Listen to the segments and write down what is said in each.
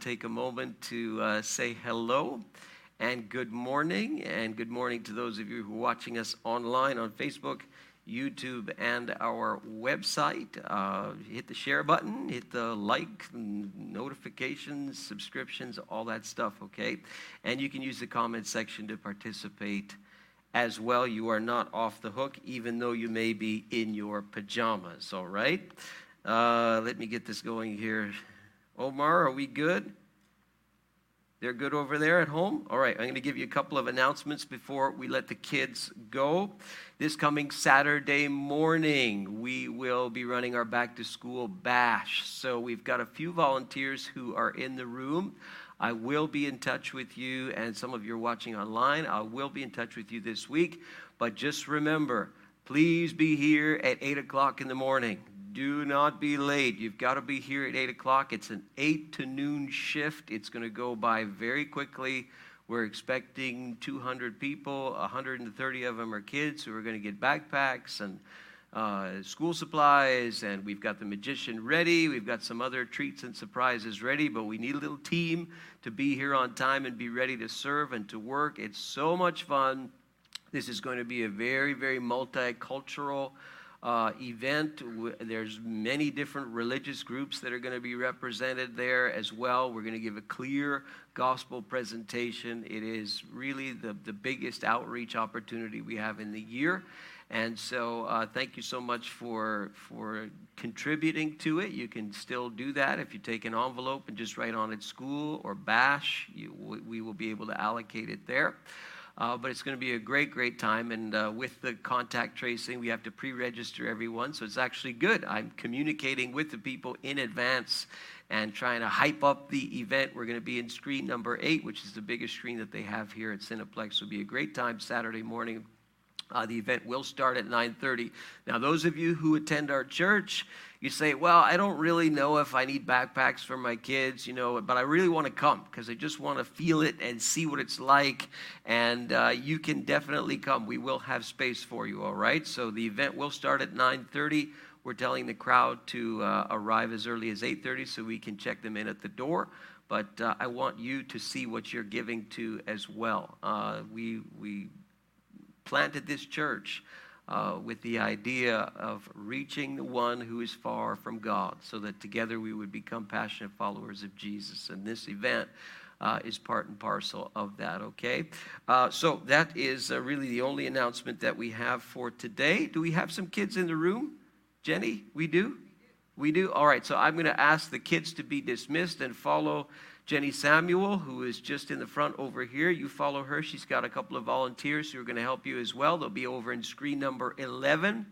Take a moment to say hello and good morning, to those of you who are watching us online on Facebook, YouTube, and our website. Hit the share button, hit the like, notifications, subscriptions, all that stuff, okay? And you can use the comment section to participate as well. You are not off the hook, even though you may be in your pajamas, all right? Let me get this going here. Omar, are we good? They're good over there at home? All right, I'm going to give you a couple of announcements before we let the kids go. This coming Saturday morning, we will be running our back-to-school bash. So we've got a few volunteers who are in the room. I will be in touch with you, and some of you are watching online. I will be in touch with you this week. But just remember, please be here at 8 o'clock in the morning. Do not be late. You've got to be here at 8 o'clock. It's an 8 to noon shift. It's going to go by very quickly. We're expecting 200 people. 130 of them are kids who are going to get backpacks and school supplies. And we've got the magician ready. We've got some other treats and surprises ready. But we need a little team to be here on time and be ready to serve and to work. It's so much fun. This is going to be a very, very multicultural event. There's many different religious groups that are going to be represented there as well. We're going to give a clear gospel presentation. It is really the biggest outreach opportunity we have in the year. And so thank you so much for contributing to it. You can still do that if you take an envelope and just write on it school or bash. We will be able to allocate it there. But it's going to be a great, great time. And with the contact tracing, we have to pre-register everyone. So it's actually good. I'm communicating with the people in advance and trying to hype up the event. We're going to be in screen number 8, which is the biggest screen that they have here at Cineplex. It'll be a great time Saturday morning. The event will start at 9:30. Now, those of you who attend our church, you say, well, I don't really know if I need backpacks for my kids, but I really want to come because I just want to feel it and see what it's like. And you can definitely come. We will have space for you, all right? So the event will start at 9:30. We're telling the crowd to arrive as early as 8:30 so we can check them in at the door. But I want you to see what you're giving to as well. We planted this church with the idea of reaching the one who is far from God so that together we would become passionate followers of Jesus. And this event is part and parcel of that, okay? So that is really the only announcement that we have for today. Do we have some kids in the room? Jenny, we do? We do? All right, so I'm going to ask the kids to be dismissed and follow Jenny Samuel, who is just in the front over here. You follow her. She's got a couple of volunteers who are going to help you as well. They'll be over in screen number 11.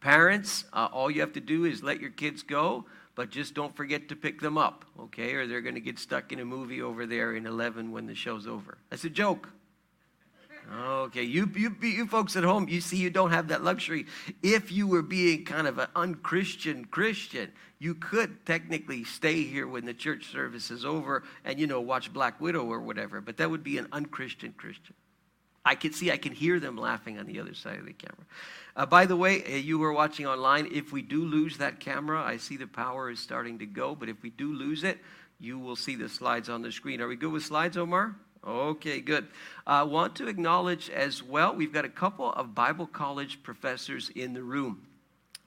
Parents, all you have to do is let your kids go, but just don't forget to pick them up, okay? Or they're going to get stuck in a movie over there in 11 when the show's over. That's a joke. Okay, you folks at home, you see you don't have that luxury. If you were being kind of an unchristian Christian, you could technically stay here when the church service is over and, watch Black Widow or whatever, but that would be an unchristian Christian. I can hear them laughing on the other side of the camera. By the way, you were watching online. If we do lose that camera, I see the power is starting to go, but if we do lose it, you will see the slides on the screen. Are we good with slides, Omar? Okay, good. I want to acknowledge as well, we've got a couple of Bible college professors in the room.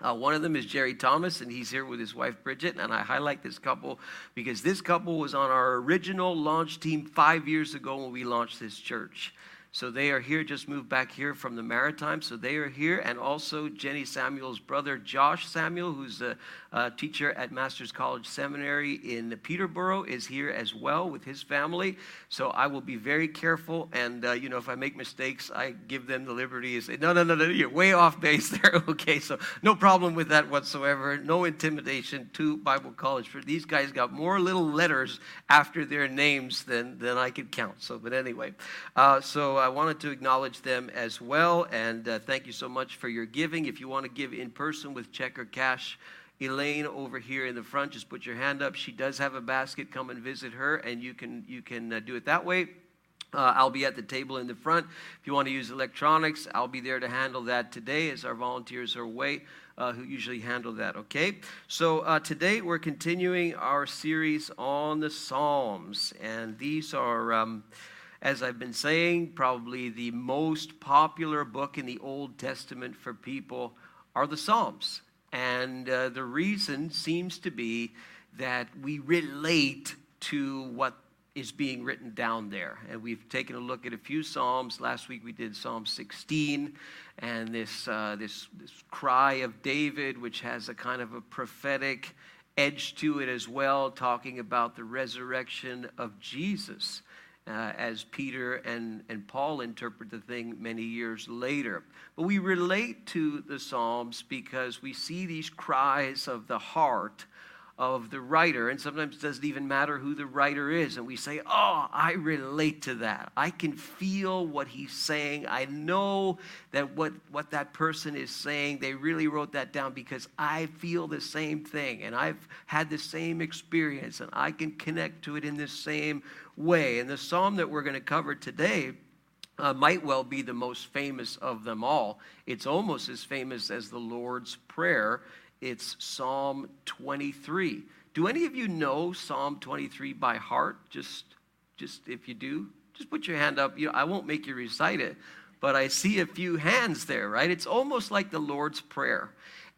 One of them is Jerry Thomas, and he's here with his wife, Bridget, and I highlight this couple because this couple was on our original launch team 5 years ago when we launched this church. So they are here, just moved back here from the Maritime, so they are here, and also Jenny Samuel's brother, Josh Samuel, who's a teacher at Masters College Seminary in Peterborough, is here as well with his family. So I will be very careful, and, if I make mistakes, I give them the liberty to say, no, you're way off base there. Okay, so no problem with that whatsoever, no intimidation to Bible college. These guys got more little letters after their names than I could count. So, but anyway, so I wanted to acknowledge them as well, and thank you so much for your giving. If you want to give in person with check or cash, Elaine over here in the front, just put your hand up. She does have a basket. Come and visit her, and you can do it that way. I'll be at the table in the front. If you want to use electronics, I'll be there to handle that today as our volunteers are away, who usually handle that, okay? So today we're continuing our series on the Psalms, and these are, as I've been saying, probably the most popular book in the Old Testament for people are the Psalms. And the reason seems to be that we relate to what is being written down there. And we've taken a look at a few Psalms. Last week we did Psalm 16 and this cry of David, which has a kind of a prophetic edge to it as well, talking about the resurrection of Jesus as Peter and Paul interpret the thing many years later. But we relate to the Psalms because we see these cries of the heart of the writer, and sometimes it doesn't even matter who the writer is, and we say, oh, I relate to that. I can feel what he's saying. I know that what that person is saying, they really wrote that down because I feel the same thing, and I've had the same experience, and I can connect to it in the same way. And the psalm that we're going to cover today might well be the most famous of them all. It's almost as famous as the Lord's Prayer. It's Psalm 23. Do any of you know Psalm 23 by heart? Just if you do, just put your hand up. You know, I won't make you recite it, but I see a few hands there, right? It's almost like the Lord's Prayer.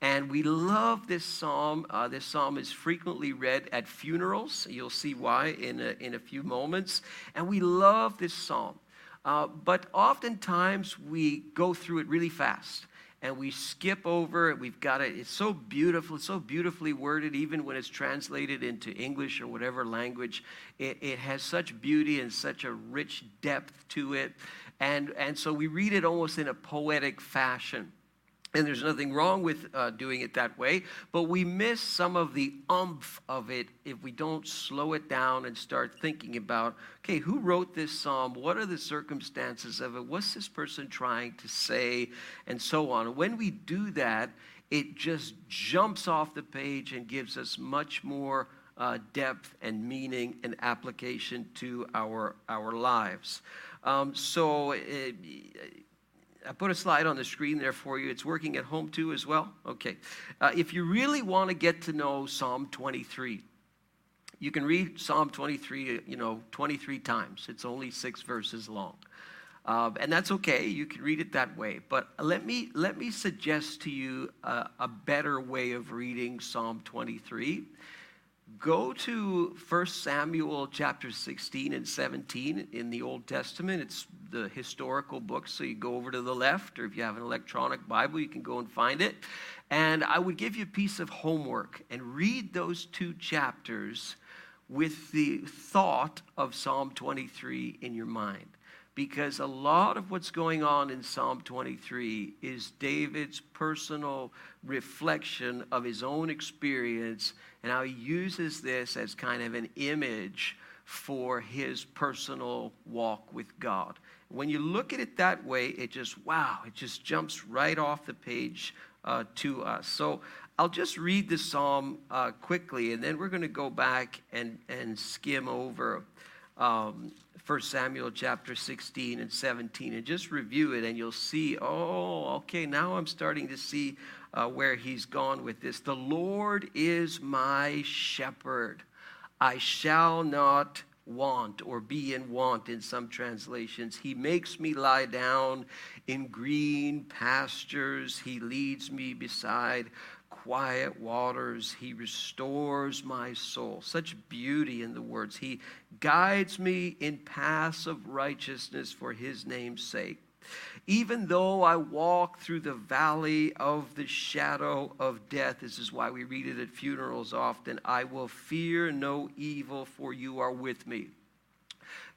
And we love this psalm. This psalm is frequently read at funerals. You'll see why in a few moments. And we love this psalm. But oftentimes we go through it really fast. And we skip over it. We've got it. It's so beautiful. It's so beautifully worded, even when it's translated into English or whatever language. It has such beauty and such a rich depth to it. And so we read it almost in a poetic fashion. And there's nothing wrong with doing it that way. But we miss some of the umph of it if we don't slow it down and start thinking about, okay, who wrote this psalm? What are the circumstances of it? What's this person trying to say? And so on. When we do that, it just jumps off the page and gives us much more depth and meaning and application to our lives. I put a slide on the screen there for you. It's working at home too as well? Okay. If you really want to get to know Psalm 23, you can read Psalm 23, 23 times. It's only 6 verses long. And that's okay. You can read it that way. But let me suggest to you a better way of reading Psalm 23. Go to 1 Samuel chapter 16 and 17 in the Old Testament. It's the historical book, so you go over to the left, or if you have an electronic Bible, you can go and find it. And I would give you a piece of homework and read those 2 chapters with the thought of Psalm 23 in your mind. Because a lot of what's going on in Psalm 23 is David's personal reflection of his own experience and how he uses this as kind of an image for his personal walk with God. When you look at it that way, it just jumps right off the page to us. So I'll just read the psalm quickly, and then we're going to go back and skim over 1 Samuel chapter 16 and 17, and just review it, and you'll see, oh, okay, now I'm starting to see where he's gone with this. The Lord is my shepherd. I shall not want, or be in want in some translations. He makes me lie down in green pastures. He leads me beside quiet waters. He restores my soul. Such beauty in the words. He guides me in paths of righteousness for his name's sake. Even though I walk through the valley of the shadow of death, this is why we read it at funerals often, I will fear no evil, for you are with me.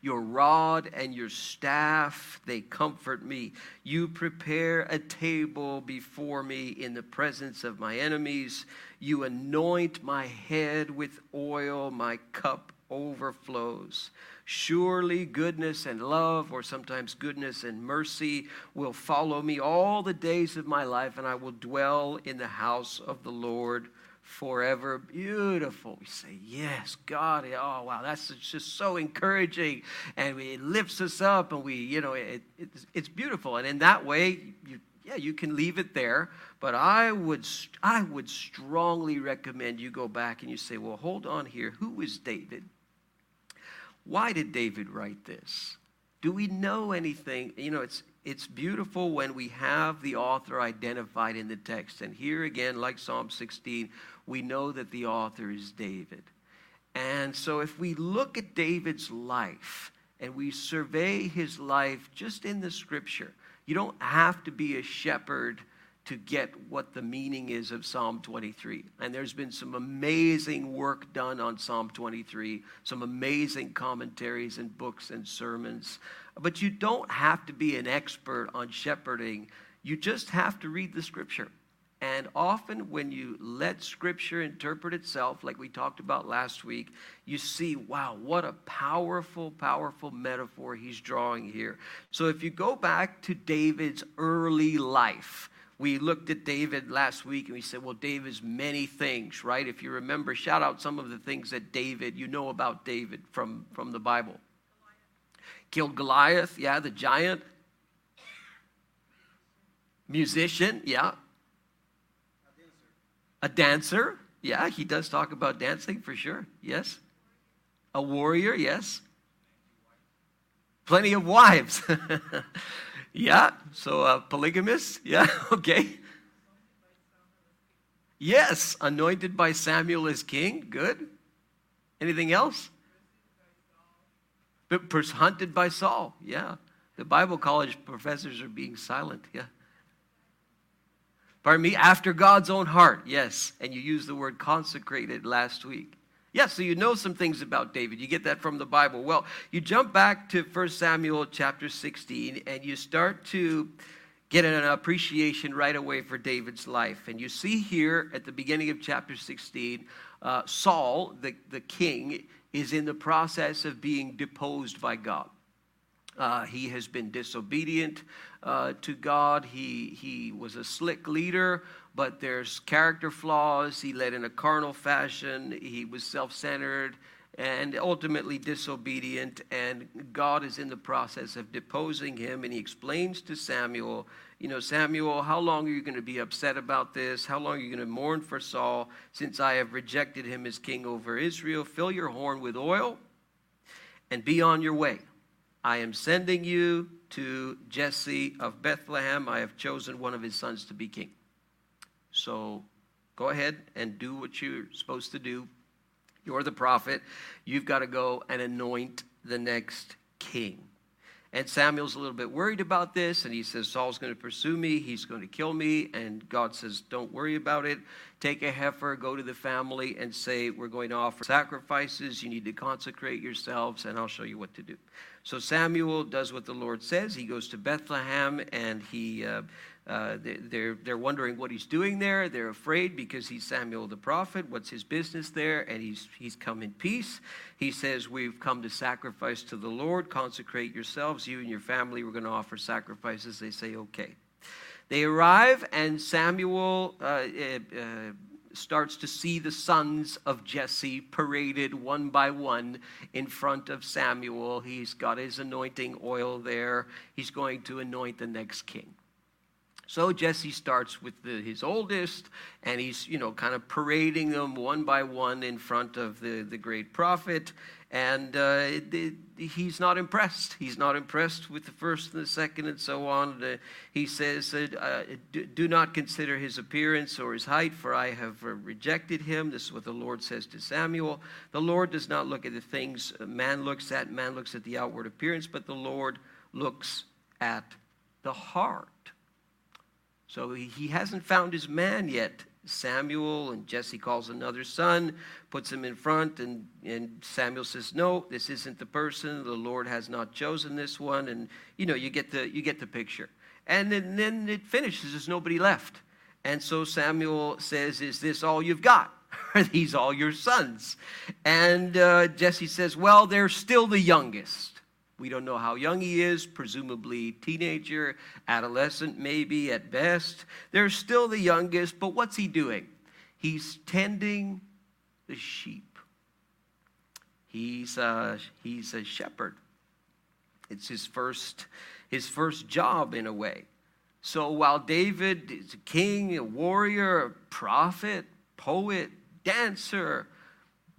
Your rod and your staff, they comfort me. You prepare a table before me in the presence of my enemies. You anoint my head with oil. My cup overflows. Surely goodness and love, or sometimes goodness and mercy, will follow me all the days of my life, and I will dwell in the house of the Lord forever beautiful. We say, yes, God. Oh, wow, that's just so encouraging. And it lifts us up, and we, you know, it's beautiful. And in that way, you can leave it there. But I would strongly recommend you go back and you say, well, hold on here. Who is David? Why did David write this? Do we know anything? You know, it's beautiful when we have the author identified in the text. And here again, like Psalm 16, we know that the author is David. And so if we look at David's life and we survey his life just in the scripture, you don't have to be a shepherd to get what the meaning is of Psalm 23. And there's been some amazing work done on Psalm 23, some amazing commentaries and books and sermons. But you don't have to be an expert on shepherding. You just have to read the scripture. And often when you let scripture interpret itself, like we talked about last week, you see, wow, what a powerful, powerful metaphor he's drawing here. So if you go back to David's early life, we looked at David last week and we said, well, David's many things, right? If you remember, shout out some of the things that David, you know about David from the Bible. Goliath. Killed Goliath, yeah, the giant. Musician, yeah. A dancer, yeah, he does talk about dancing for sure, yes. A warrior, yes. Plenty of wives. Yeah, so polygamous, yeah, okay. Yes, anointed by Samuel as king, good. Anything else? Hunted by Saul, yeah. The Bible college professors are being silent, yeah. Pardon me, after God's own heart, yes. And you used the word consecrated last week. Yes, so you know some things about David. You get that from the Bible. Well, you jump back to 1 Samuel chapter 16, and you start to get an appreciation right away for David's life. And you see here at the beginning of chapter 16, Saul, the king, is in the process of being deposed by God. He has been disobedient to God. He was a slick leader, but there's character flaws. He led in a carnal fashion. He was self-centered and ultimately disobedient, and God is in the process of deposing him, and he explains to Samuel, you know, Samuel, how long are you going to be upset about this? How long are you going to mourn for Saul since I have rejected him as king over Israel? Fill your horn with oil and be on your way. I am sending you to Jesse of Bethlehem. I have chosen one of his sons to be king. So go ahead and do what you're supposed to do. You're the prophet. You've got to go and anoint the next king. And Samuel's a little bit worried about this, and he says, Saul's going to pursue me. He's going to kill me. And God says, don't worry about it. Take a heifer, go to the family, and say, we're going to offer sacrifices. You need to consecrate yourselves, and I'll show you what to do. So Samuel does what the Lord says. He goes to Bethlehem, and they're wondering what he's doing there. They're afraid because he's Samuel the prophet. What's his business there? And he's come in peace. He says, we've come to sacrifice to the Lord. Consecrate yourselves, you and your family. We're going to offer sacrifices. They say, okay. They arrive, and Samuel starts to see the sons of Jesse paraded one by one in front of Samuel. He's got his anointing oil there. He's going to anoint the next king. So Jesse starts with his oldest, and he's, you know, kind of parading them one by one in front of the great prophet. And he's not impressed. He's not impressed with the first and the second and so on. He says, do not consider his appearance or his height, for I have rejected him. This is what the Lord says to Samuel. The Lord does not look at the things man looks at. Man looks at the outward appearance, but the Lord looks at the heart. So he hasn't found his man yet. Samuel, and Jesse calls another son, puts him in front, and Samuel says, no, this isn't the person. The Lord has not chosen this one. And, you know, you get the picture. And then it finishes. There's nobody left. And so Samuel says, is this all you've got? Are these all your sons? And Jesse says, well, they're still the youngest. We don't know how young he is, presumably teenager, adolescent maybe at best. They're still the youngest, but what's he doing? He's tending the sheep. He's a shepherd. It's his first job in a way. So while David is a king, a warrior, a prophet, poet, dancer,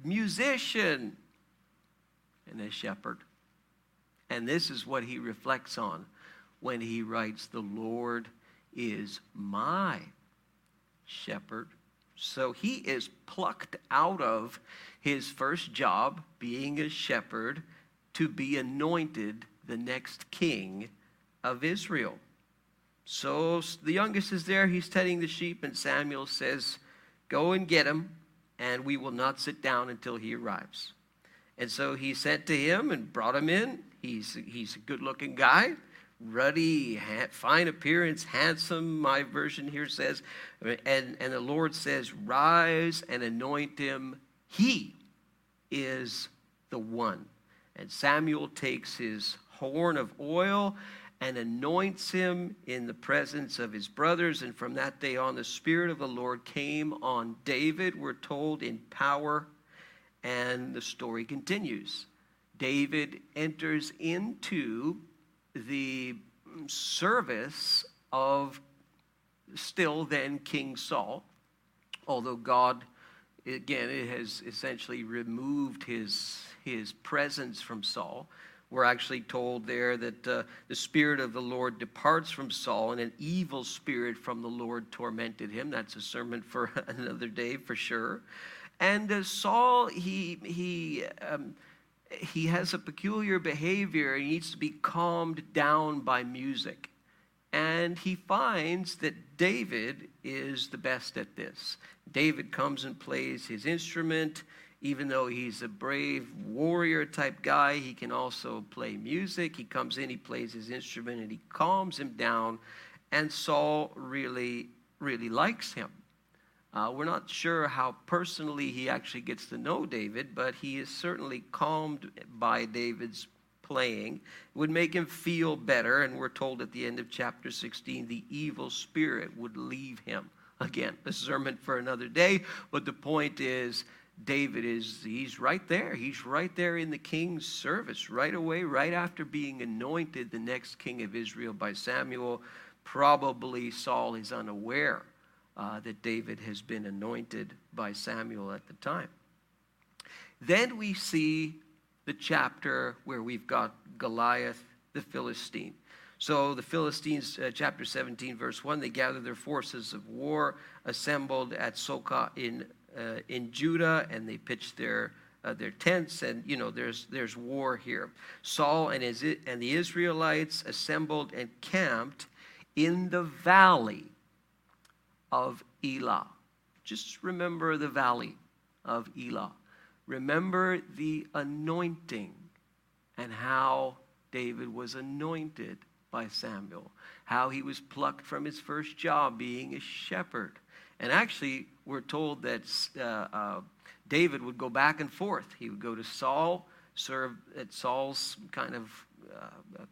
musician, and a shepherd. And this is what he reflects on when he writes, "The Lord is my shepherd." So he is plucked out of his first job, being a shepherd, to be anointed the next king of Israel. So the youngest is there. He's tending the sheep, and Samuel says, "Go and get him, and we will not sit down until he arrives." And so he sent to him and brought him in. He's a good-looking guy, ruddy, fine appearance, handsome, my version here says. And the Lord says, "Rise and anoint him. He is the one." And Samuel takes his horn of oil and anoints him in the presence of his brothers. And from that day on, the Spirit of the Lord came on David, we're told, in power. And the story continues. David enters into the service of still then King Saul, although God, again, it has essentially removed his presence from Saul. We're actually told there that the Spirit of the Lord departs from Saul, and an evil spirit from the Lord tormented him. That's a sermon for another day for sure. And Saul, he has a peculiar behavior. He needs to be calmed down by music. And he finds that David is the best at this. David comes and plays his instrument. Even though he's a brave warrior type guy, he can also play music. He comes in, he plays his instrument, and he calms him down. And Saul really, really likes him. We're not sure how personally he actually gets to know David, but he is certainly calmed by David's playing. It would make him feel better, and we're told at the end of chapter 16, the evil spirit would leave him. Again, a sermon for another day, but the point is, David he's right there. He's right there in the king's service right away, right after being anointed the next king of Israel by Samuel. Probably Saul is unaware that David has been anointed by Samuel at the time. Then we see the chapter where we've got Goliath the Philistine. So the Philistines, chapter 17, verse 1, they gathered their forces of war, assembled at Socah in Judah, and they pitched their tents, and there's war here. Saul and the Israelites assembled and camped in the Valley of Elah. Just remember the Valley of Elah. Remember the anointing and how David was anointed by Samuel, how he was plucked from his first job being a shepherd. And actually, we're told that David would go back and forth. He would go to Saul, serve at Saul's kind of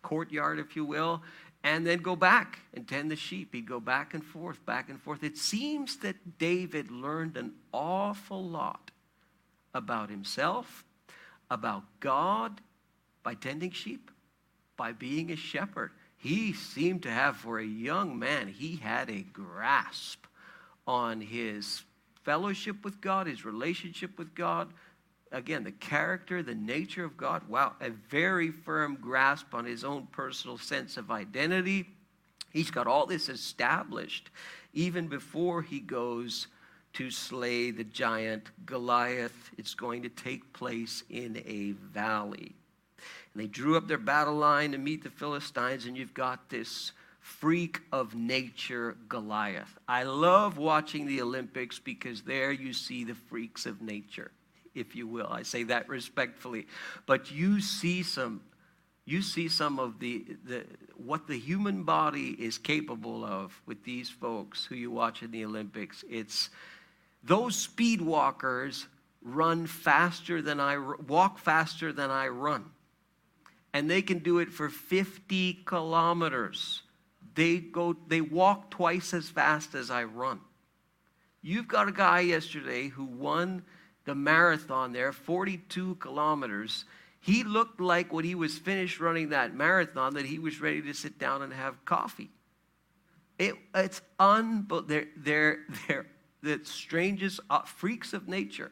courtyard, if you will, and then go back and tend the sheep. He'd go back and forth, back and forth. It seems that David learned an awful lot about himself, about God, by tending sheep, by being a shepherd. He seemed to have, for a young man, he had a grasp on his fellowship with God, his relationship with God. Again, the character, the nature of God. Wow, a very firm grasp on his own personal sense of identity. He's got all this established even before he goes to slay the giant Goliath. It's going to take place in a valley. And they drew up their battle line to meet the Philistines, and you've got this freak of nature, Goliath. I love watching the Olympics because there you see the freaks of nature, if you will. I say that respectfully. But you see some of the what the human body is capable of with these folks who you watch in the Olympics. It's those speed walkers walk faster than I run. And they can do it for 50 kilometers. They walk twice as fast as I run. You've got a guy yesterday who won the marathon there, 42 kilometers. He looked like when he was finished running that marathon that he was ready to sit down and have coffee. It's unbelievable. They're the strangest freaks of nature.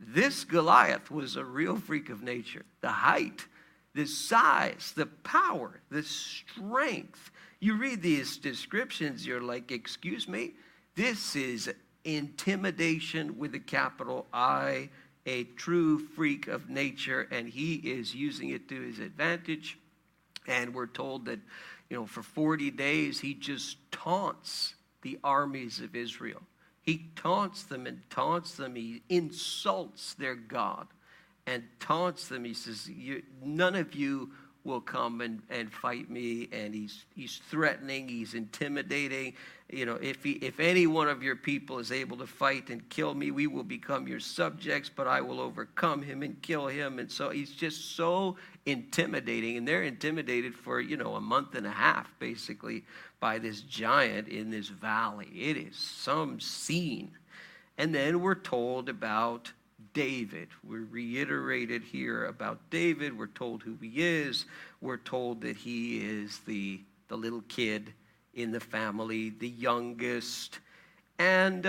This Goliath was a real freak of nature. The height, the size, the power, the strength. You read these descriptions, you're like, excuse me? This is intimidation with a capital I, a true freak of nature, and he is using it to his advantage. And we're told that, for 40 days, he just taunts the armies of Israel. He taunts them and taunts them. He insults their God and taunts them. He says, none of you will come and fight me. And he's threatening. He's intimidating. If any one of your people is able to fight and kill me, we will become your subjects, but I will overcome him and kill him. And so he's just so intimidating. And they're intimidated for, a month and a half, basically, by this giant in this valley. It is some scene. And then we're told about David. We're reiterated here about David. We're told who he is. We're told that he is the little kid in the family, the youngest. And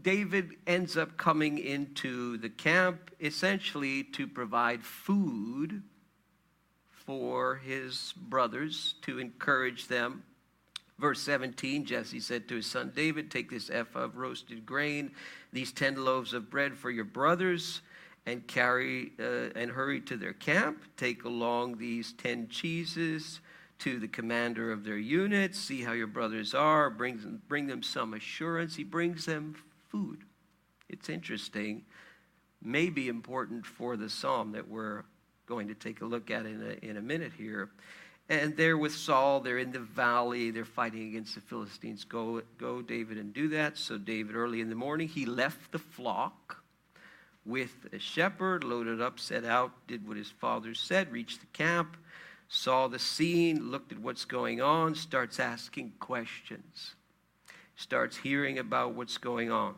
David ends up coming into the camp essentially to provide food for his brothers, to encourage them. Verse 17, Jesse said to his son David, take this ephah of roasted grain, these 10 loaves of bread for your brothers, and hurry to their camp. Take along these 10 cheeses to the commander of their unit. See how your brothers are. Bring them some assurance. He brings them food. It's interesting, maybe important for the psalm that we're going to take a look at in a minute here. And they're with Saul, they're in the valley, they're fighting against the Philistines. Go, David, and do that. So David, early in the morning, he left the flock with a shepherd, loaded up, set out, did what his father said, reached the camp, saw the scene, looked at what's going on, starts asking questions, starts hearing about what's going on.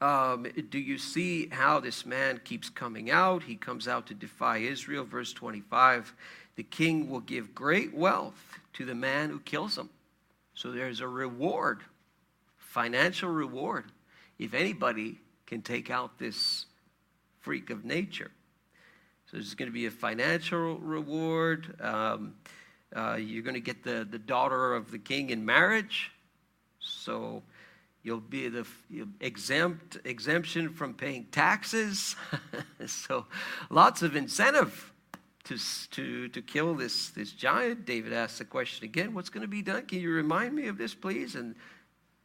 Do you see how this man keeps coming out? He comes out to defy Israel. Verse 25, the king will give great wealth to the man who kills him. So there's a reward, financial reward, if anybody can take out this freak of nature. So there's going to be a financial reward. You're going to get the daughter of the king in marriage. So you'll be exemption from paying taxes. So lots of incentive to kill this giant. David asks the question again, what's going to be done? Can you remind me of this, please? And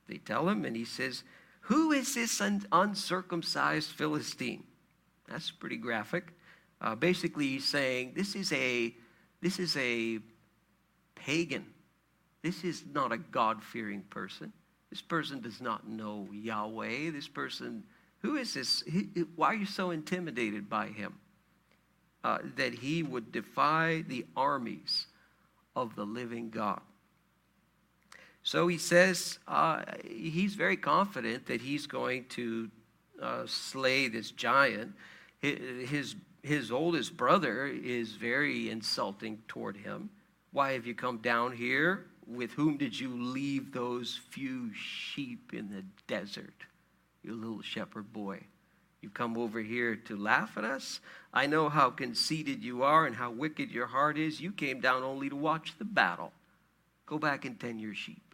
they tell him, and he says, who is this uncircumcised Philistine? That's pretty graphic. Basically, he's saying, this is a pagan. This is not a God-fearing person. This person does not know Yahweh. This person, who is this? Why are you so intimidated by him? That he would defy the armies of the living God. So he says he's very confident that he's going to slay this giant. His oldest brother is very insulting toward him. Why have you come down here? With whom did you leave those few sheep in the desert, you little shepherd boy? You come over here to laugh at us? I know how conceited you are and how wicked your heart is. You came down only to watch the battle. Go back and tend your sheep.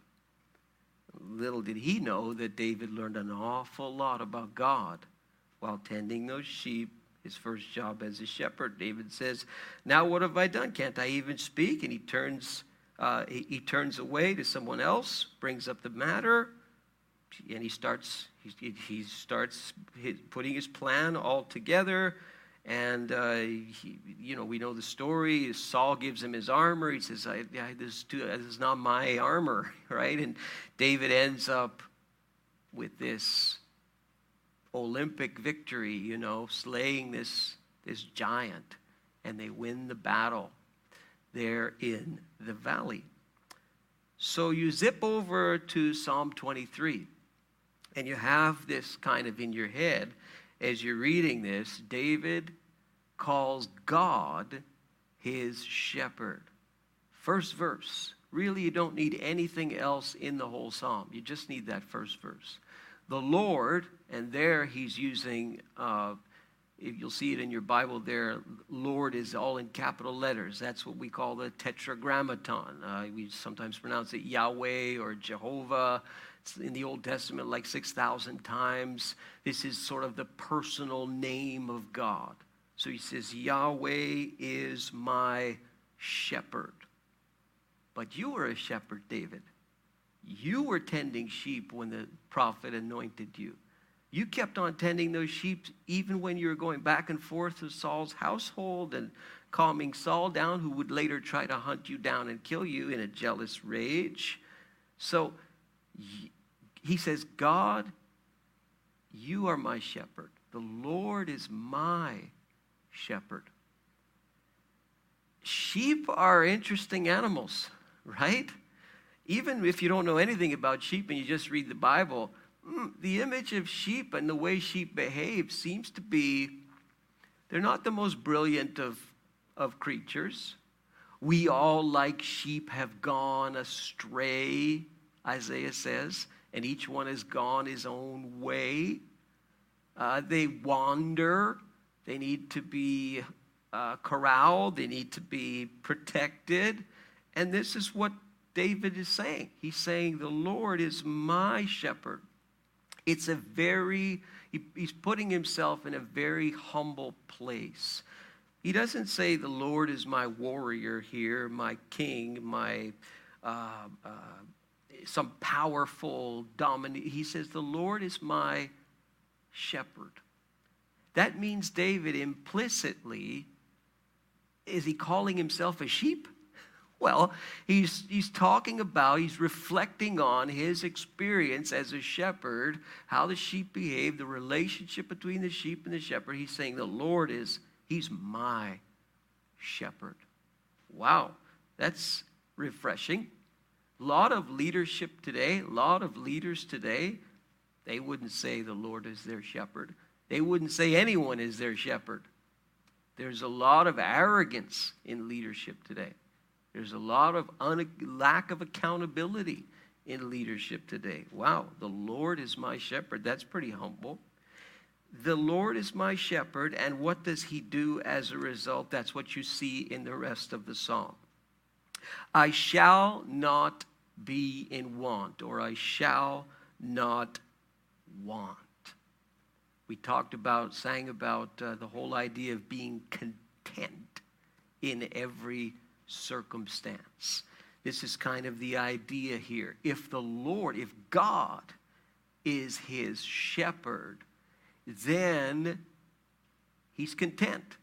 Little did he know that David learned an awful lot about God while tending those sheep. His first job as a shepherd. David says, now what have I done? Can't I even speak? And he turns away to someone else, brings up the matter, and he starts putting his plan all together. And we know the story. Saul gives him his armor. He says, "This is not my armor, right?" And David ends up with this Olympic victory, slaying this giant, and they win the battle there in the valley. So you zip over to Psalm 23. And you have this kind of in your head as you're reading this. David calls God his shepherd. First verse. Really, you don't need anything else in the whole psalm. You just need that first verse. The Lord, and there he's using, you'll see it in your Bible there, Lord is all in capital letters. That's what we call the tetragrammaton. We sometimes pronounce it Yahweh or Jehovah. It's in the Old Testament like 6,000 times. This is sort of the personal name of God. So he says, Yahweh is my shepherd. But you were a shepherd, David. You were tending sheep when the prophet anointed you. You kept on tending those sheep even when you were going back and forth to Saul's household and calming Saul down, who would later try to hunt you down and kill you in a jealous rage. So he says, God, you are my shepherd. The Lord is my shepherd. Sheep are interesting animals, right? Even if you don't know anything about sheep and you just read the Bible, the image of sheep and the way sheep behave seems to be, they're not the most brilliant of creatures. We all, like sheep, have gone astray, Isaiah says, and each one has gone his own way. They wander. They need to be corralled. They need to be protected. And this is what David is saying. He's saying, the Lord is my shepherd. It's a very, he's putting himself in a very humble place. He doesn't say the Lord is my warrior here, my king, my some powerful dominant. He says the Lord is my shepherd. That means David implicitly, is he calling himself a sheep? Well, he's talking about, he's reflecting on his experience as a shepherd, how the sheep behave, the relationship between the sheep and the shepherd. He's saying the Lord is, he's my shepherd. Wow, that's refreshing. A lot of leadership today, a lot of leaders today, they wouldn't say the Lord is their shepherd. They wouldn't say anyone is their shepherd. There's a lot of arrogance in leadership today. There's a lot of lack of accountability in leadership today. Wow, the Lord is my shepherd. That's pretty humble. The Lord is my shepherd, and what does he do as a result? That's what you see in the rest of the psalm. I shall not be in want, or I shall not want. We talked about, sang about the whole idea of being content in every circumstance. This is kind of the idea here. If the Lord, if God is his shepherd, then he's content.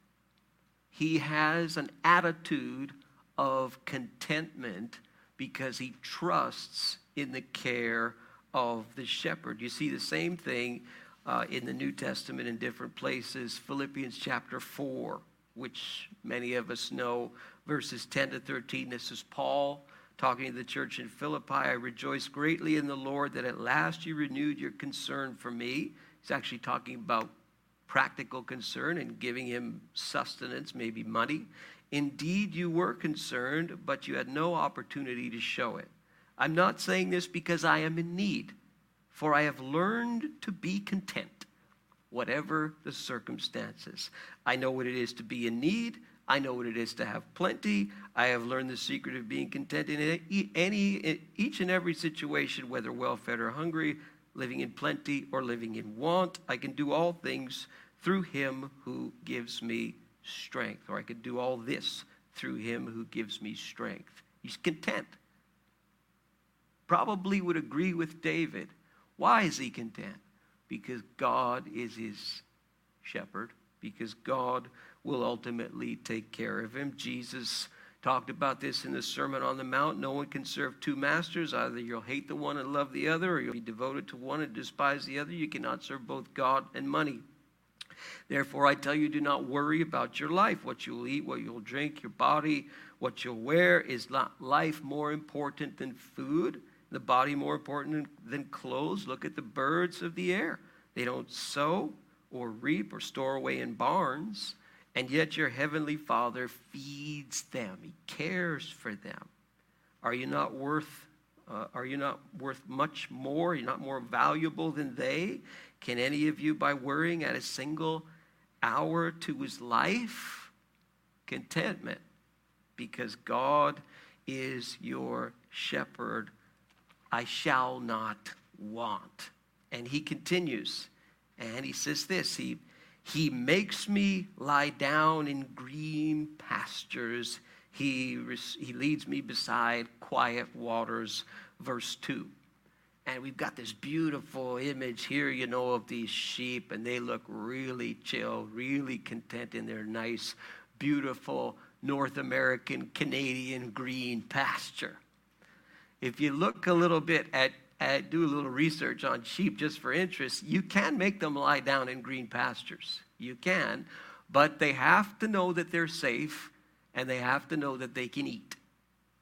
He has an attitude of contentment because he trusts in the care of the shepherd. You see the same thing in the New Testament in different places. Philippians chapter 4, which many of us know, verses 10 to 13, this is Paul talking to the church in Philippi. I rejoice greatly in the Lord that at last you renewed your concern for me. He's actually talking about practical concern and giving him sustenance, maybe money. Indeed, you were concerned, but you had no opportunity to show it. I'm not saying this because I am in need, for I have learned to be content, whatever the circumstances. I know what it is to be in need. I know what it is to have plenty. I have learned the secret of being content in each and every situation, whether well-fed or hungry, living in plenty or living in want. I can do all things through him who gives me strength. Or I can do all this through him who gives me strength. He's content. Probably would agree with David. Why is he content? Because God is his shepherd. Because God will ultimately take care of him. Jesus talked about this in the Sermon on the Mount. No one can serve two masters. Either you'll hate the one and love the other, or you'll be devoted to one and despise the other. You cannot serve both God and money. Therefore, I tell you, do not worry about your life, what you will eat, what you will drink, your body, what you'll wear. Is not life more important than food, the body more important than clothes. Look at the birds of the air. They don't sow or reap or store away in barns, and yet your heavenly Father feeds them. He cares for them. Are you not worth much more? Are you not more valuable than they? Can any of you, by worrying, add a single hour to his life? Contentment, because God is your shepherd. I shall not want. And he continues, and he says this, he makes me lie down in green pastures. He leads me beside quiet waters, verse 2. And we've got this beautiful image here, you know, of these sheep, and they look really chill, really content in their nice, beautiful North American, Canadian green pasture. If you look a little bit at do a little research on sheep just for interest, you can make them lie down in green pastures. You can, but they have to know that they're safe, and they have to know that they can eat.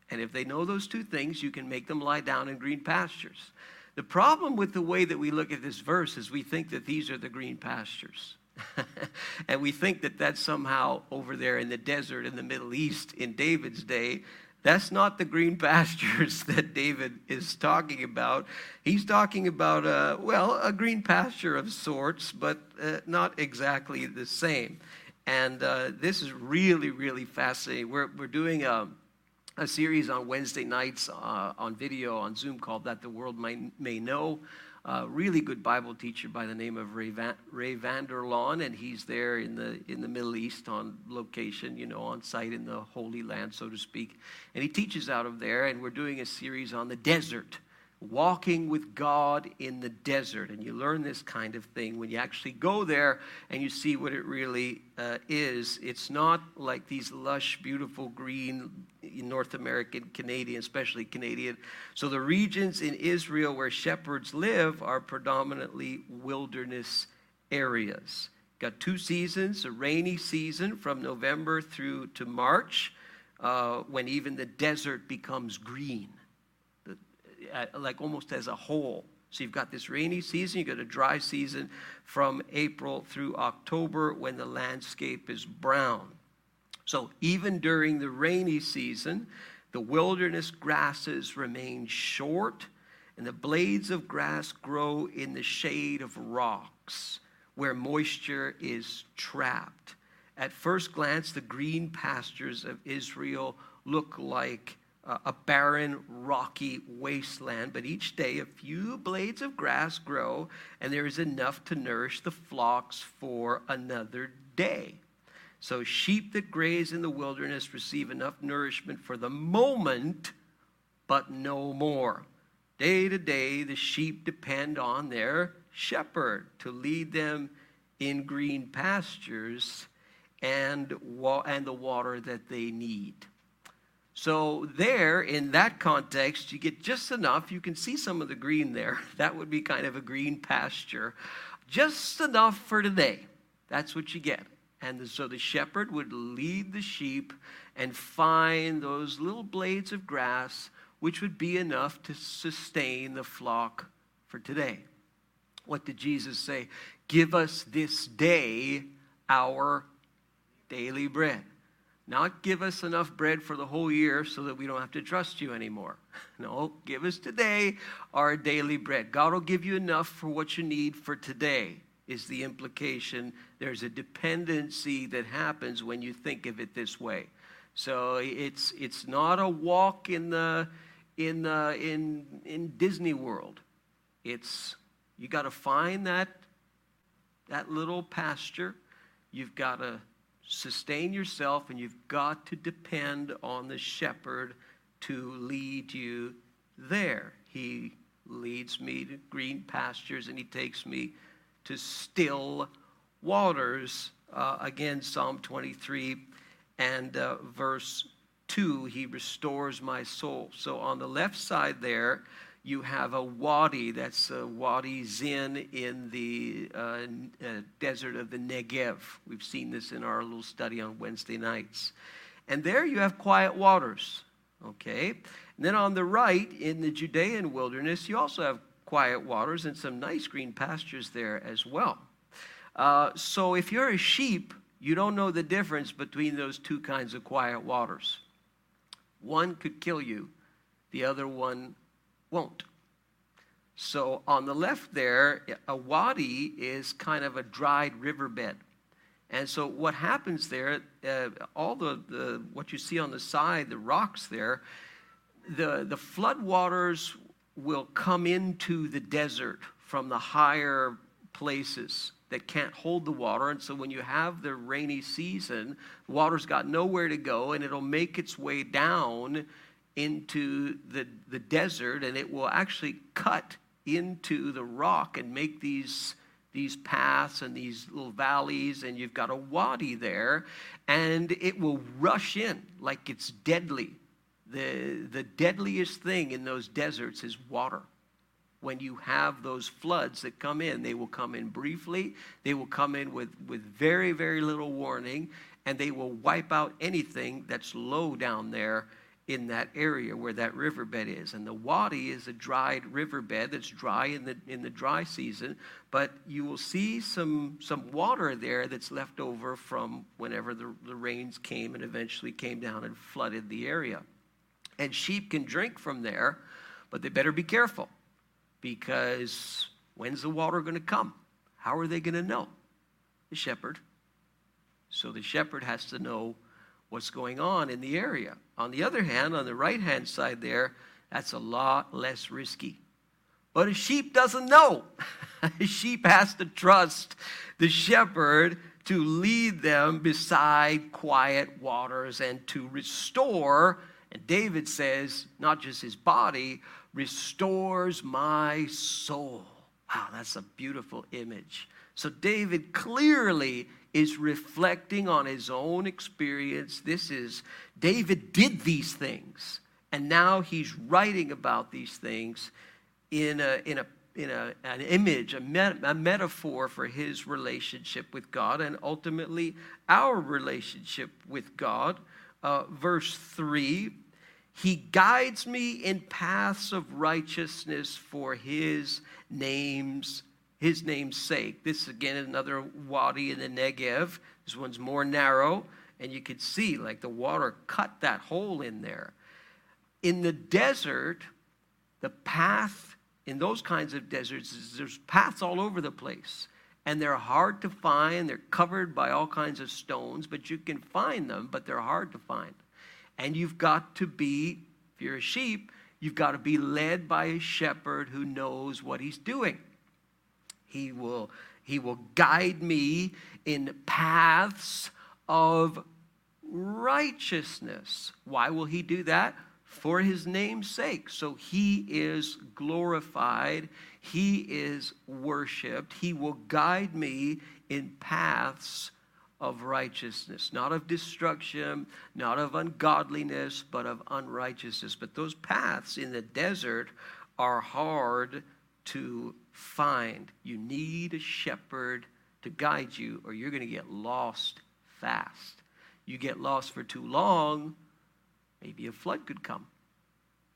And if they know those two things, you can make them lie down in green pastures. The problem with the way that we look at this verse is we think that these are the green pastures. And we think that that's somehow over there in the desert in the Middle East in David's day. That's not the green pastures that David is talking about. He's talking about, a green pasture of sorts, but not exactly the same. And this is really, really fascinating. We're doing a series on Wednesday nights on video on Zoom called That the World May Know. A really good Bible teacher by the name of Ray Vanderlaan, and he's there in the Middle East on location, you know, on site in the Holy Land, so to speak. And he teaches out of there, and we're doing a series on the desert, walking with God in the desert. And you learn this kind of thing when you actually go there and you see what it really is. It's not like these lush, beautiful, green North American, Canadian, especially Canadian. So the regions in Israel where shepherds live are predominantly wilderness areas. Got two seasons, a rainy season from November through to March, when even the desert becomes green, like almost as a whole. So you've got this rainy season, you've got a dry season from April through October when the landscape is brown. So even during the rainy season, the wilderness grasses remain short, and the blades of grass grow in the shade of rocks where moisture is trapped. At first glance, the green pastures of Israel look like a barren, rocky wasteland, but each day a few blades of grass grow, and there is enough to nourish the flocks for another day. So sheep that graze in the wilderness receive enough nourishment for the moment, but no more. Day to day, the sheep depend on their shepherd to lead them in green pastures and the water that they need. So there, in that context, you get just enough. You can see some of the green there. That would be kind of a green pasture. Just enough for today. That's what you get. And so the shepherd would lead the sheep and find those little blades of grass, which would be enough to sustain the flock for today. What did Jesus say? Give us this day our daily bread. Not give us enough bread for the whole year so that we don't have to trust you anymore. No, give us today our daily bread. God will give you enough for what you need for today is the implication. There's a dependency that happens when you think of it this way. So it's not a walk in Disney World. It's you got to find that little pasture. You've got to sustain yourself, and you've got to depend on the shepherd to lead you there. He leads me to green pastures, and he takes me to still waters. Again, Psalm 23 and verse 2, he restores my soul. So on the left side there, you have a wadi. That's Wadi Zin in the desert of the Negev. We've seen this in our little study on Wednesday nights. And there you have quiet waters, okay? And then on the right, in the Judean wilderness, you also have quiet waters and some nice green pastures there as well. So if you're a sheep, you don't know the difference between those two kinds of quiet waters. One could kill you, the other one won't. So on the left there, a wadi is kind of a dried riverbed. And so what happens there, all the what you see on the side, the rocks there, the floodwaters will come into the desert from the higher places that can't hold the water. And so when you have the rainy season, water's got nowhere to go, and it'll make its way down into the desert, and it will actually cut into the rock and make these paths and these little valleys, and you've got a wadi there, and it will rush in like it's deadly. The deadliest thing in those deserts is water. When you have those floods that come in, they will come in briefly, they will come in with very, very little warning, and they will wipe out anything that's low down there in that area where that riverbed is. And the wadi is a dried riverbed that's dry in the dry season, but you will see some water there that's left over from whenever the rains came and eventually came down and flooded the area. And sheep can drink from there, but they better be careful, because when's the water going to come? How are they going to know? The shepherd. So the shepherd has to know what's going on in the area. On the other hand, on the right-hand side there, that's a lot less risky. But a sheep doesn't know. A sheep has to trust the shepherd to lead them beside quiet waters and to restore. And David says, not just his body, restores my soul. Wow, that's a beautiful image. So David clearly is reflecting on his own experience. David did these things, and now he's writing about these things in an image, a metaphor for his relationship with God, and ultimately our relationship with God. Verse 3, he guides me in paths of righteousness for his name's sake. This, again, is another wadi in the Negev. This one's more narrow, and you can see, like, the water cut that hole in there. In the desert, the path, in those kinds of deserts, there's paths all over the place. And they're hard to find. They're covered by all kinds of stones, but you can find them, but they're hard to find. And you've got to be, if you're a sheep, you've got to be led by a shepherd who knows what he's doing. He will guide me in paths of righteousness. Why will he do that? For his name's sake. So he is glorified. He is worshipped. He will guide me in paths of righteousness, not of destruction, not of ungodliness, but of unrighteousness. But those paths in the desert are hard to find. You need a shepherd to guide you, or you're going to get lost fast. You get lost for too long, maybe a flood could come.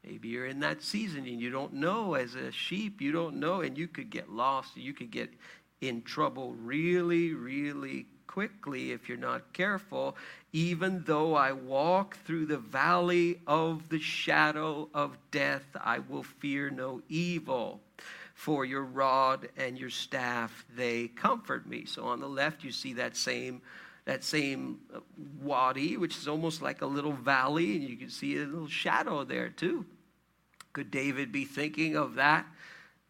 Maybe you're in that season and you don't know. As a sheep, you don't know, and you could get lost. You could get in trouble really, really quickly if you're not careful. Even though I walk through the valley of the shadow of death, I will fear no evil. For your rod and your staff, they comfort me. So on the left, you see that same wadi, which is almost like a little valley, and you can see a little shadow there too. Could David be thinking of that?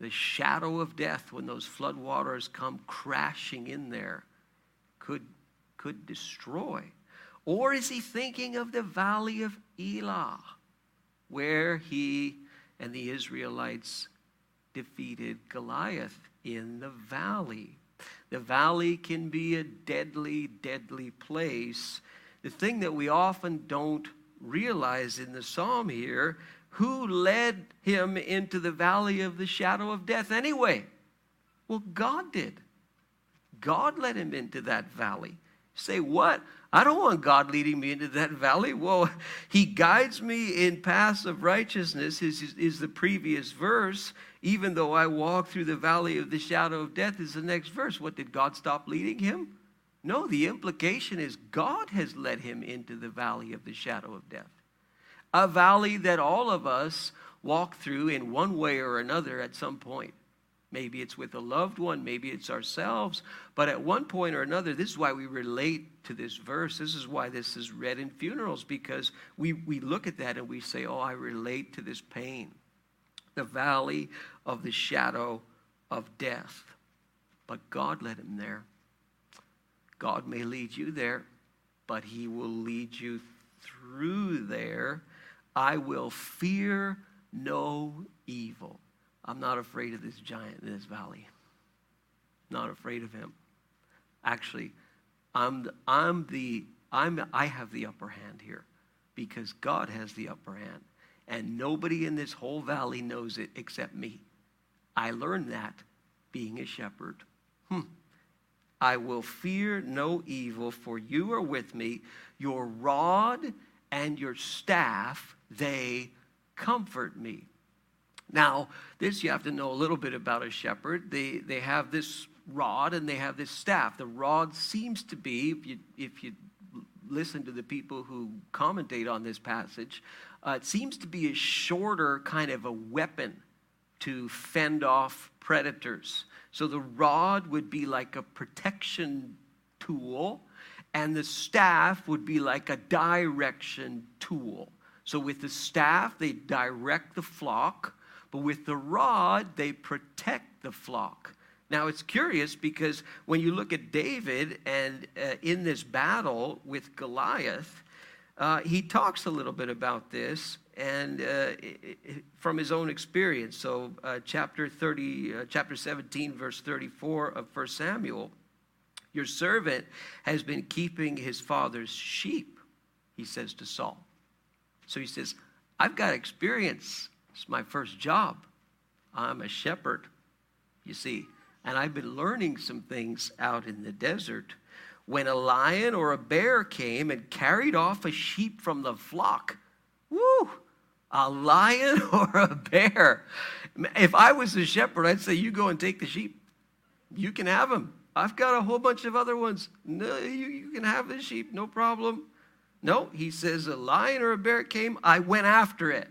The shadow of death, when those floodwaters come crashing in there, could destroy. Or is he thinking of the Valley of Elah, where he and the Israelites defeated Goliath in the valley? The valley can be a deadly, deadly place. The thing that we often don't realize in the psalm here, who led him into the valley of the shadow of death anyway? Well, God did. God led him into that valley. Say what? I don't want God leading me into that valley. Well, he guides me in paths of righteousness is the previous verse. Even though I walk through the valley of the shadow of death is the next verse. What, did God stop leading him? No, the implication is God has led him into the valley of the shadow of death. A valley that all of us walk through in one way or another at some point. Maybe it's with a loved one, maybe it's ourselves, but at one point or another, this is why we relate to this verse. This is why this is read in funerals, because we look at that and we say, oh, I relate to this pain. The valley of the shadow of death. But God led him there. God may lead you there, but he will lead you through there. I will fear no evil. I'm not afraid of this giant in this valley. Not afraid of him. Actually, I have the upper hand here because God has the upper hand, and nobody in this whole valley knows it except me. I learned that being a shepherd. I will fear no evil, for you are with me. Your rod and your staff, they comfort me. Now, this you have to know a little bit about a shepherd. They have this rod and they have this staff. The rod seems to be, if you listen to the people who commentate on this passage, it seems to be a shorter kind of a weapon to fend off predators. So the rod would be like a protection tool, and the staff would be like a direction tool. So with the staff, they direct the flock, but with the rod, they protect the flock. Now, it's curious because when you look at David and in this battle with Goliath, he talks a little bit about this and from his own experience. So chapter 17, verse 34 of 1 Samuel, your servant has been keeping his father's sheep, he says to Saul. So he says, I've got experience. It's my first job. I'm a shepherd, you see, and I've been learning some things out in the desert. When a lion or a bear came and carried off a sheep from the flock, woo! A lion or a bear. If I was a shepherd, I'd say, you go and take the sheep. You can have them. I've got a whole bunch of other ones. No, you can have the sheep, no problem. No, he says, a lion or a bear came, I went after it.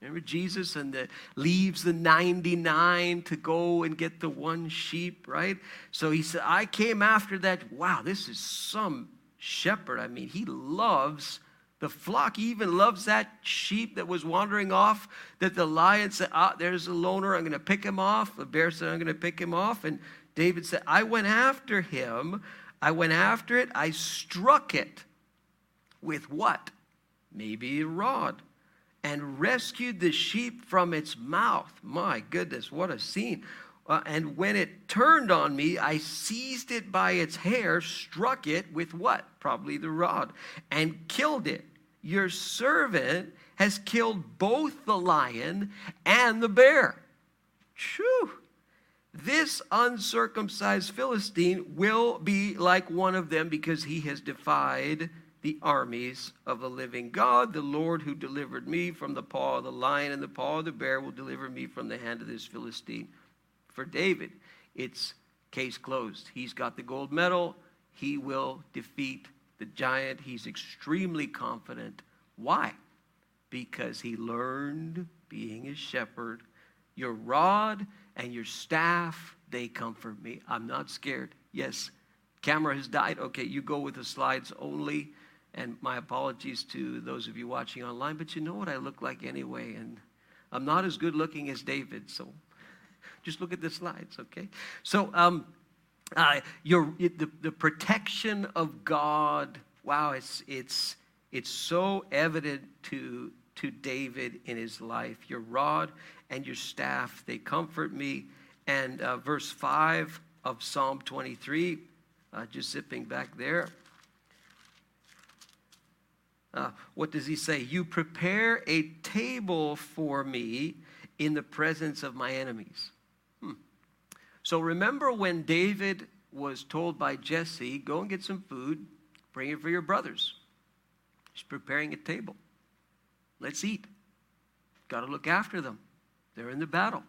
Remember Jesus and leaves the 99 to go and get the one sheep, right? So he said, I came after that. Wow, this is some shepherd. I mean, he loves the flock. He even loves that sheep that was wandering off, that the lion said, there's a loner, I'm going to pick him off. The bear said, I'm going to pick him off. And David said, I went after him. I went after it. I struck it with what? Maybe a rod, and rescued the sheep from its mouth. My goodness, what a scene. And when it turned on me, I seized it by its hair, struck it with what? Probably the rod, and killed it. Your servant has killed both the lion and the bear. Phew. This uncircumcised Philistine will be like one of them because he has defied the armies of the living God. The Lord who delivered me from the paw of the lion and the paw of the bear will deliver me from the hand of this Philistine. For David, it's case closed. He's got the gold medal. He will defeat the giant. He's extremely confident. Why? Because he learned being a shepherd. Your rod and your staff, they comfort me. I'm not scared. Yes, camera has died. Okay, you go with the slides only. And my apologies to those of you watching online, but you know what I look like anyway, and I'm not as good looking as David, so just look at the slides, okay? So the protection of God, wow, it's so evident to David in his life. Your rod and your staff, they comfort me. And verse 5 of Psalm 23, just zipping back there. What does he say? You prepare a table for me in the presence of my enemies. So remember when David was told by Jesse, go and get some food. praying for your brothers. She's preparing a table. Let's eat. Got to look after them. They're in the battle.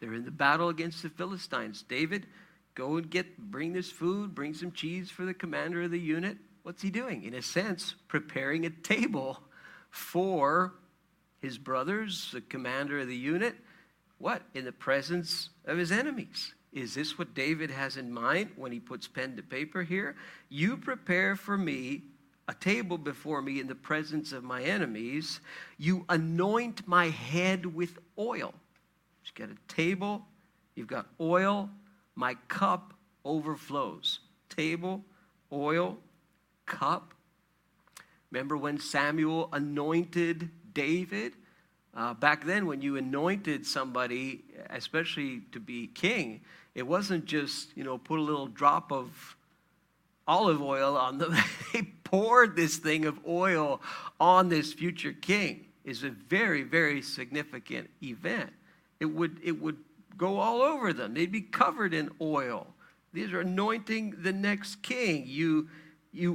They're in the battle against the Philistines. David, go and bring this food, bring some cheese for the commander of the unit. What's he doing? In a sense, preparing a table for his brothers, the commander of the unit. What? In the presence of his enemies. Is this what David has in mind when he puts pen to paper here? You prepare for me a table before me in the presence of my enemies. You anoint my head with oil. You've got a table. You've got oil. My cup overflows. Table, oil, cup. Remember when Samuel anointed David? Back then, when you anointed somebody, especially to be king, it wasn't just, put a little drop of olive oil on them. They poured this thing of oil on this future king. It's a very, very significant event. It would go all over them. They'd be covered in oil. These are anointing the next king. You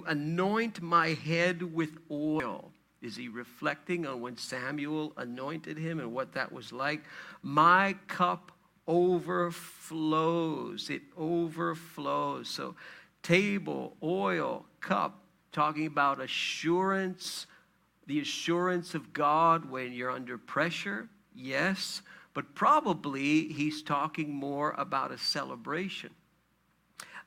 anoint my head with oil. Is he reflecting on when Samuel anointed him and what that was like? My cup overflows. It overflows. So table, oil, cup, talking about assurance, the assurance of God when you're under pressure, yes, but probably he's talking more about a celebration.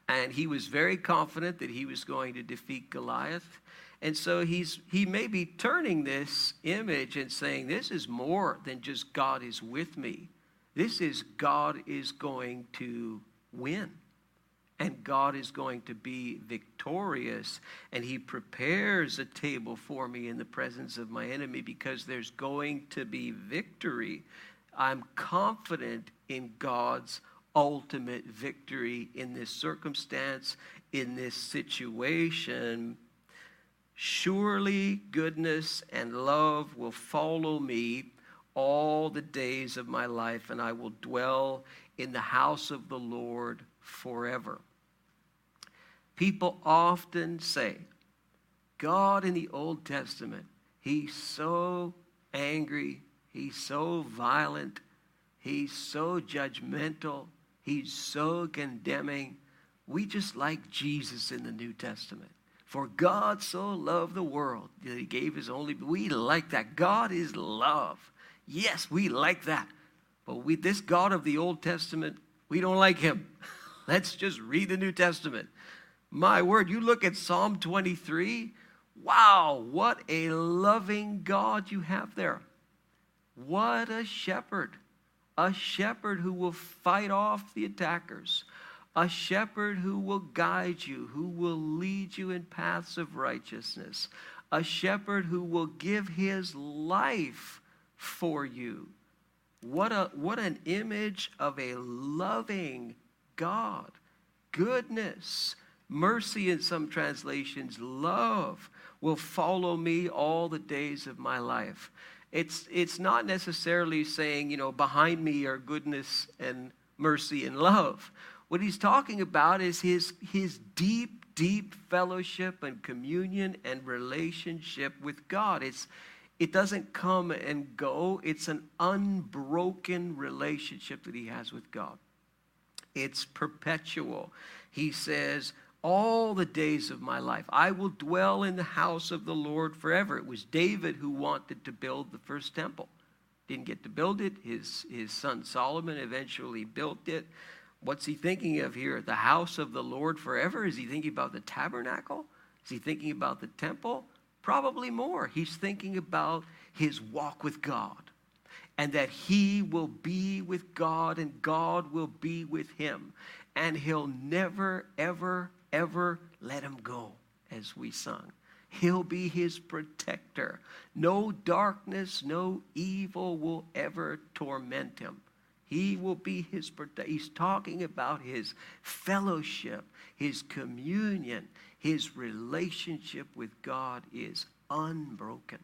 And he was very confident that he was going to defeat Goliath. And so he may be turning this image and saying, this is more than just God is with me. This is God is going to win. And God is going to be victorious. And he prepares a table for me in the presence of my enemy because there's going to be victory. I'm confident in God's ultimate victory in this circumstance, in this situation. Surely goodness and love will follow me all the days of my life, and I will dwell in the house of the Lord forever. People often say, God in the Old Testament, he's so angry, he's so violent, he's so judgmental, he's so condemning. We just like Jesus in the New Testament. For God so loved the world that he gave his only. We like that. God is love. Yes, we like that. But this God of the Old Testament, we don't like him. Let's just read the New Testament. My word, you look at Psalm 23. Wow, what a loving God you have there. What a shepherd. A shepherd who will fight off the attackers. A shepherd who will guide you, who will lead you in paths of righteousness. A shepherd who will give his life for you. What an image of a loving God. Goodness, mercy in some translations, love will follow me all the days of my life. It's not necessarily saying, behind me are goodness and mercy and love. What he's talking about is his deep, deep fellowship and communion and relationship with God. It doesn't come and go. It's an unbroken relationship that he has with God. It's perpetual. He says, all the days of my life, I will dwell in the house of the Lord forever. It was David who wanted to build the first temple. Didn't get to build it. His son Solomon eventually built it. What's he thinking of here? The house of the Lord forever? Is he thinking about the tabernacle? Is he thinking about the temple? Probably more. He's thinking about his walk with God and that he will be with God and God will be with him. And he'll never, ever, ever let him go, as we sung. He'll be his protector. No darkness, no evil will ever torment him. He will be his protector. He's talking about his fellowship, his communion, his relationship with God is unbroken.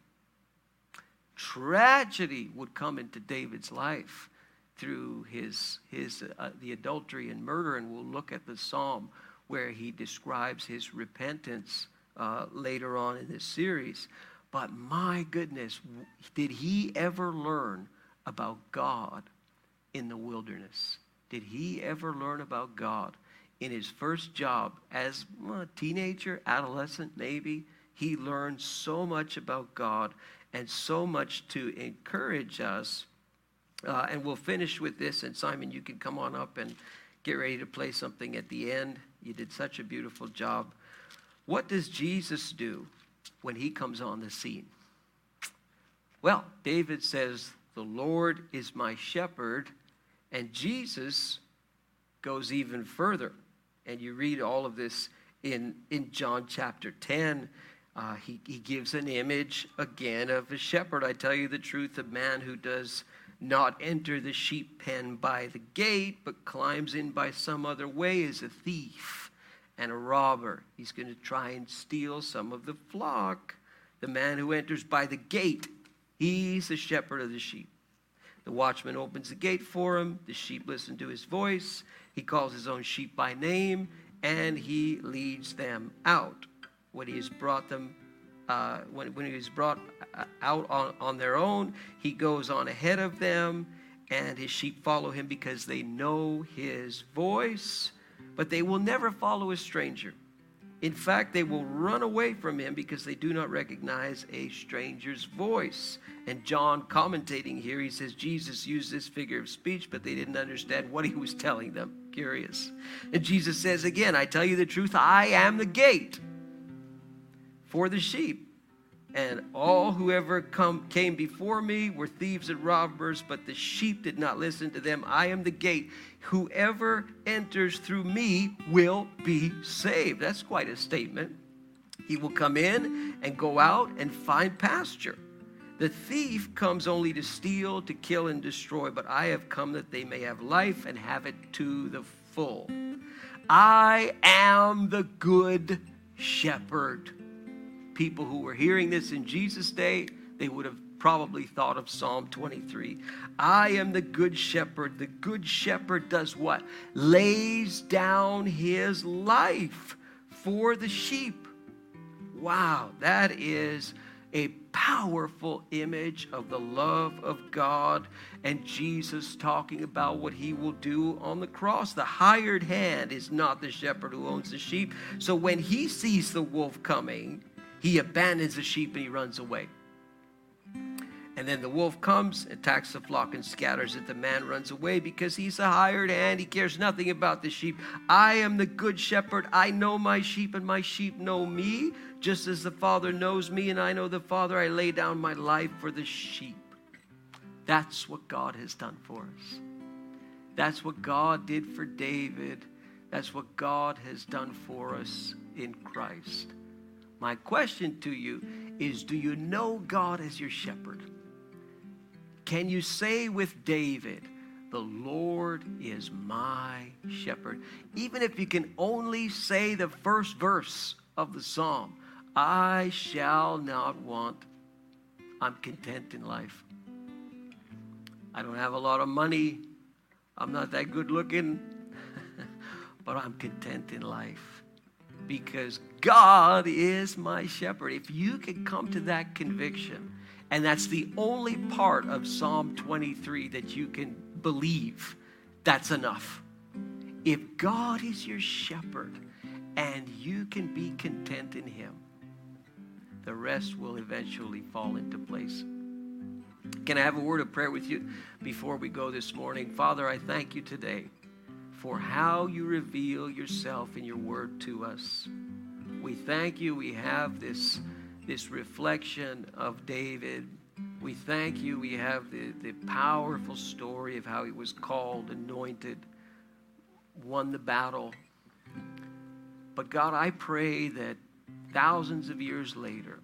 Tragedy would come into David's life through the adultery and murder, and we'll look at the psalm where he describes his repentance later on in this series. But my goodness, did he ever learn about God in the wilderness? Did he ever learn about God in his first job as a teenager, adolescent maybe? He learned so much about God and so much to encourage us. And we'll finish with this. And Simon, you can come on up and get ready to play something at the end. You did such a beautiful job. What does Jesus do when he comes on the scene? Well, David says, "The Lord is my shepherd." And Jesus goes even further. And you read all of this in John chapter 10. He gives an image again of a shepherd. "I tell you the truth, a man who does not enter the sheep pen by the gate, but climbs in by some other way is a thief and a robber. He's going to try and steal some of the flock. The man who enters by the gate, he's the shepherd of the sheep. The watchman opens the gate for him. The sheep listen to his voice. He calls his own sheep by name, and he leads them out. When he has brought them, when he is brought out on their own, he goes on ahead of them, and his sheep follow him because they know his voice, but they will never follow a stranger. In fact, they will run away from him because they do not recognize a stranger's voice." And John, commentating here, he says, Jesus used this figure of speech, but they didn't understand what he was telling them. Curious. And Jesus says again, "I tell you the truth, I am the gate for the sheep. And all whoever came before me were thieves and robbers, but the sheep did not listen to them. I am the gate. Whoever enters through me will be saved." That's quite a statement. "He will come in and go out and find pasture. The thief comes only to steal, to kill, and destroy, but I have come that they may have life and have it to the full. I am the good shepherd." People who were hearing this in Jesus' day, they would have probably thought of Psalm 23. "I am the good shepherd." The good shepherd does what? Lays down his life for the sheep. Wow, that is a powerful image of the love of God, and Jesus talking about what he will do on the cross. The hired hand is not the shepherd who owns the sheep. So when he sees the wolf coming, he abandons the sheep and he runs away. And then the wolf comes, attacks the flock, and scatters it. The man runs away because he's a hired hand. He cares nothing about the sheep. "I am the good shepherd. I know my sheep, and my sheep know me, just as the Father knows me, and I know the Father. I lay down my life for the sheep." That's what God has done for us. That's what God did for David. That's what God has done for us in Christ. My question to you is, do you know God as your shepherd? Can you say with David, "The Lord is my shepherd"? Even if you can only say the first verse of the psalm, "I shall not want. I'm content in life. I don't have a lot of money. I'm not that good looking, but I'm content in life because God is my shepherd." If you can come to that conviction, and that's the only part of Psalm 23 that you can believe, that's enough. If God is your shepherd and you can be content in him, the rest will eventually fall into place. Can I have a word of prayer with you before we go this morning? Father, I thank you today for how you reveal yourself in your word to us. We thank you. We have this reflection of David. We thank you. We have the powerful story of how he was called, anointed, won the battle. But God, I pray that thousands of years later,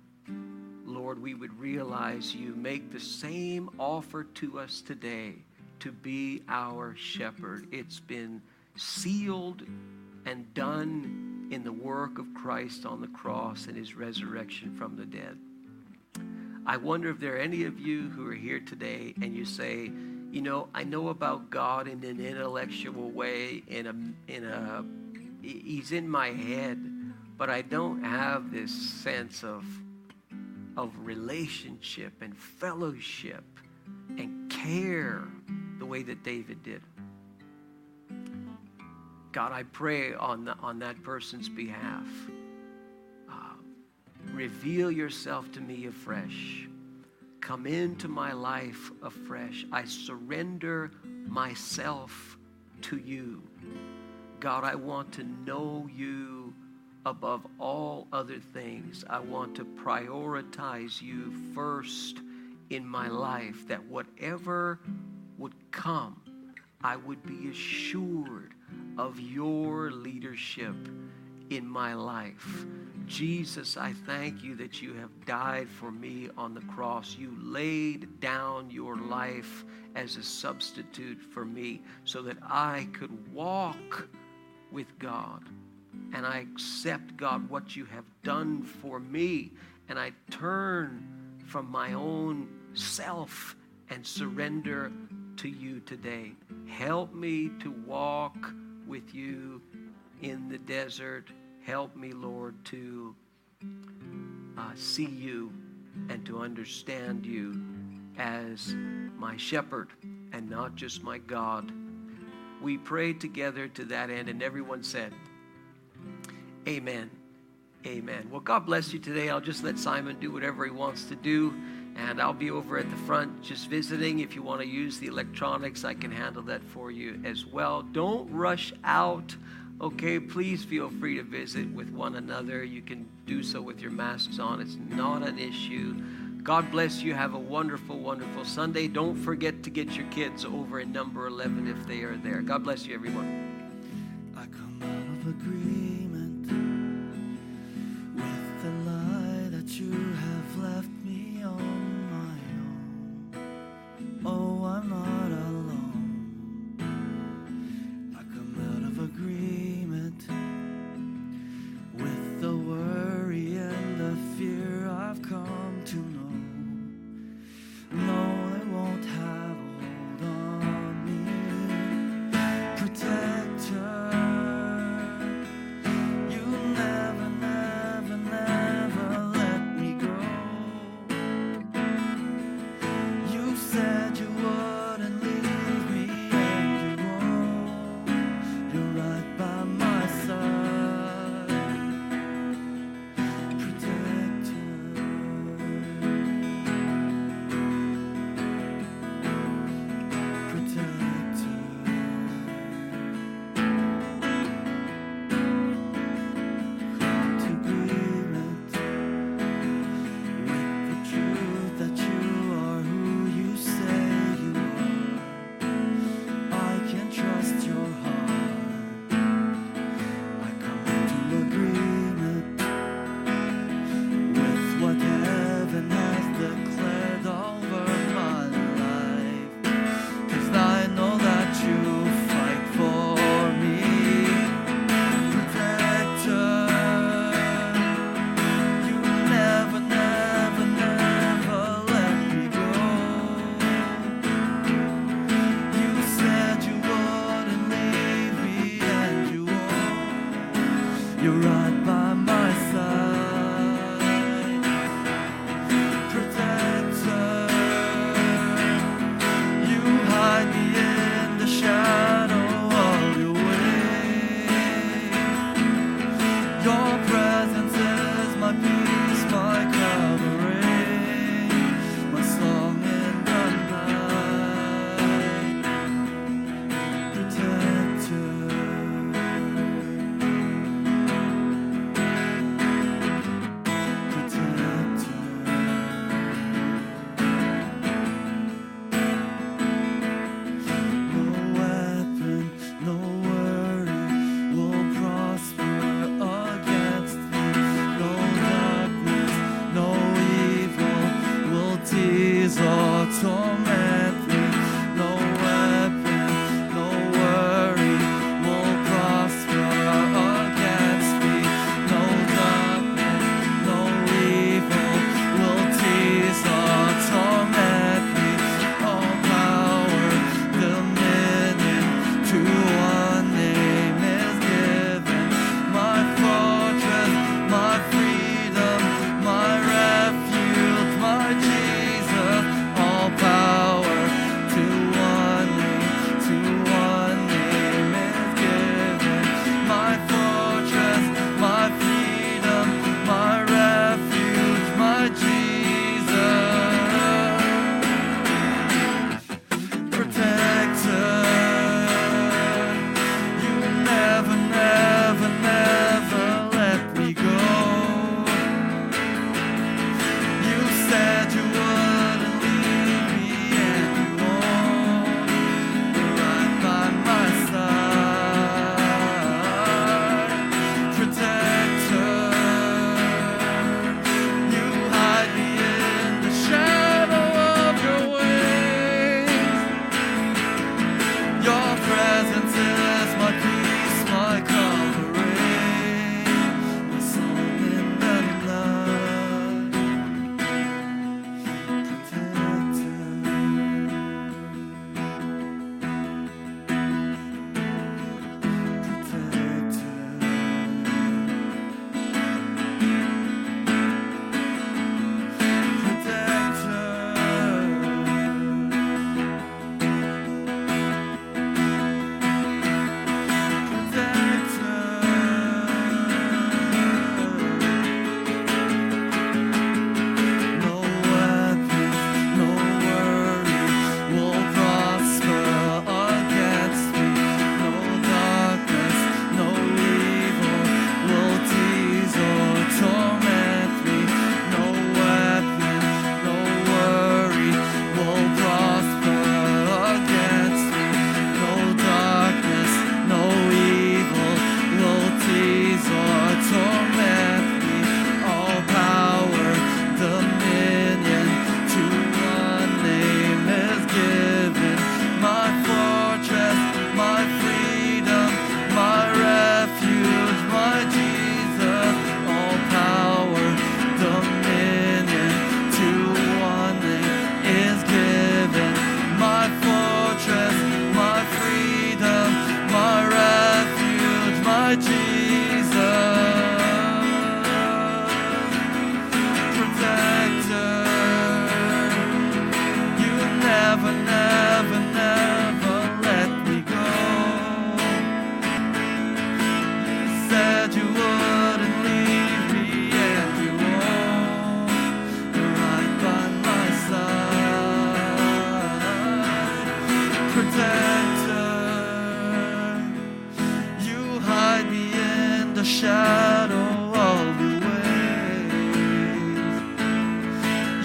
Lord, we would realize you make the same offer to us today to be our shepherd. It's been sealed and done in the work of Christ on the cross and his resurrection from the dead. I wonder if there are any of you who are here today and you say, "You know, I know about God in an intellectual way, he's in my head, but I don't have this sense of relationship and fellowship and care the way that David did. God, I pray on that person's behalf. Reveal yourself to me afresh. Come into my life afresh. I surrender myself to you. God, I want to know you above all other things. I want to prioritize you first in my life, that whatever would come, I would be assured of your leadership in my life. Jesus, I thank you that you have died for me on the cross. You laid down your life as a substitute for me so that I could walk with God. And I accept, God, what you have done for me. And I turn from my own self and surrender to you today. Help me to walk with you in the desert. Help me, Lord, to see you and to understand you as my shepherd and not just my God. We pray together to that end, and everyone said, amen, amen. Well, God bless you today. I'll just let Simon do whatever he wants to do, and I'll be over at the front just visiting. If you want to use the electronics, I can handle that for you as well. Don't rush out. Okay, please feel free to visit with one another. You can do so with your masks on. It's not an issue. God bless you. Have a wonderful, wonderful Sunday. Don't forget to get your kids over in number 11 if they are there. God bless you, everyone. I come out of agreement with the lie that you have left me on my own. Oh, I'm not alone. Agreement with the worry and the fear I've come to know. No, they won't have a hold on me. Protector, you'll never, never, never let me go. You said you would.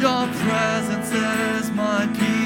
Your presence is my peace.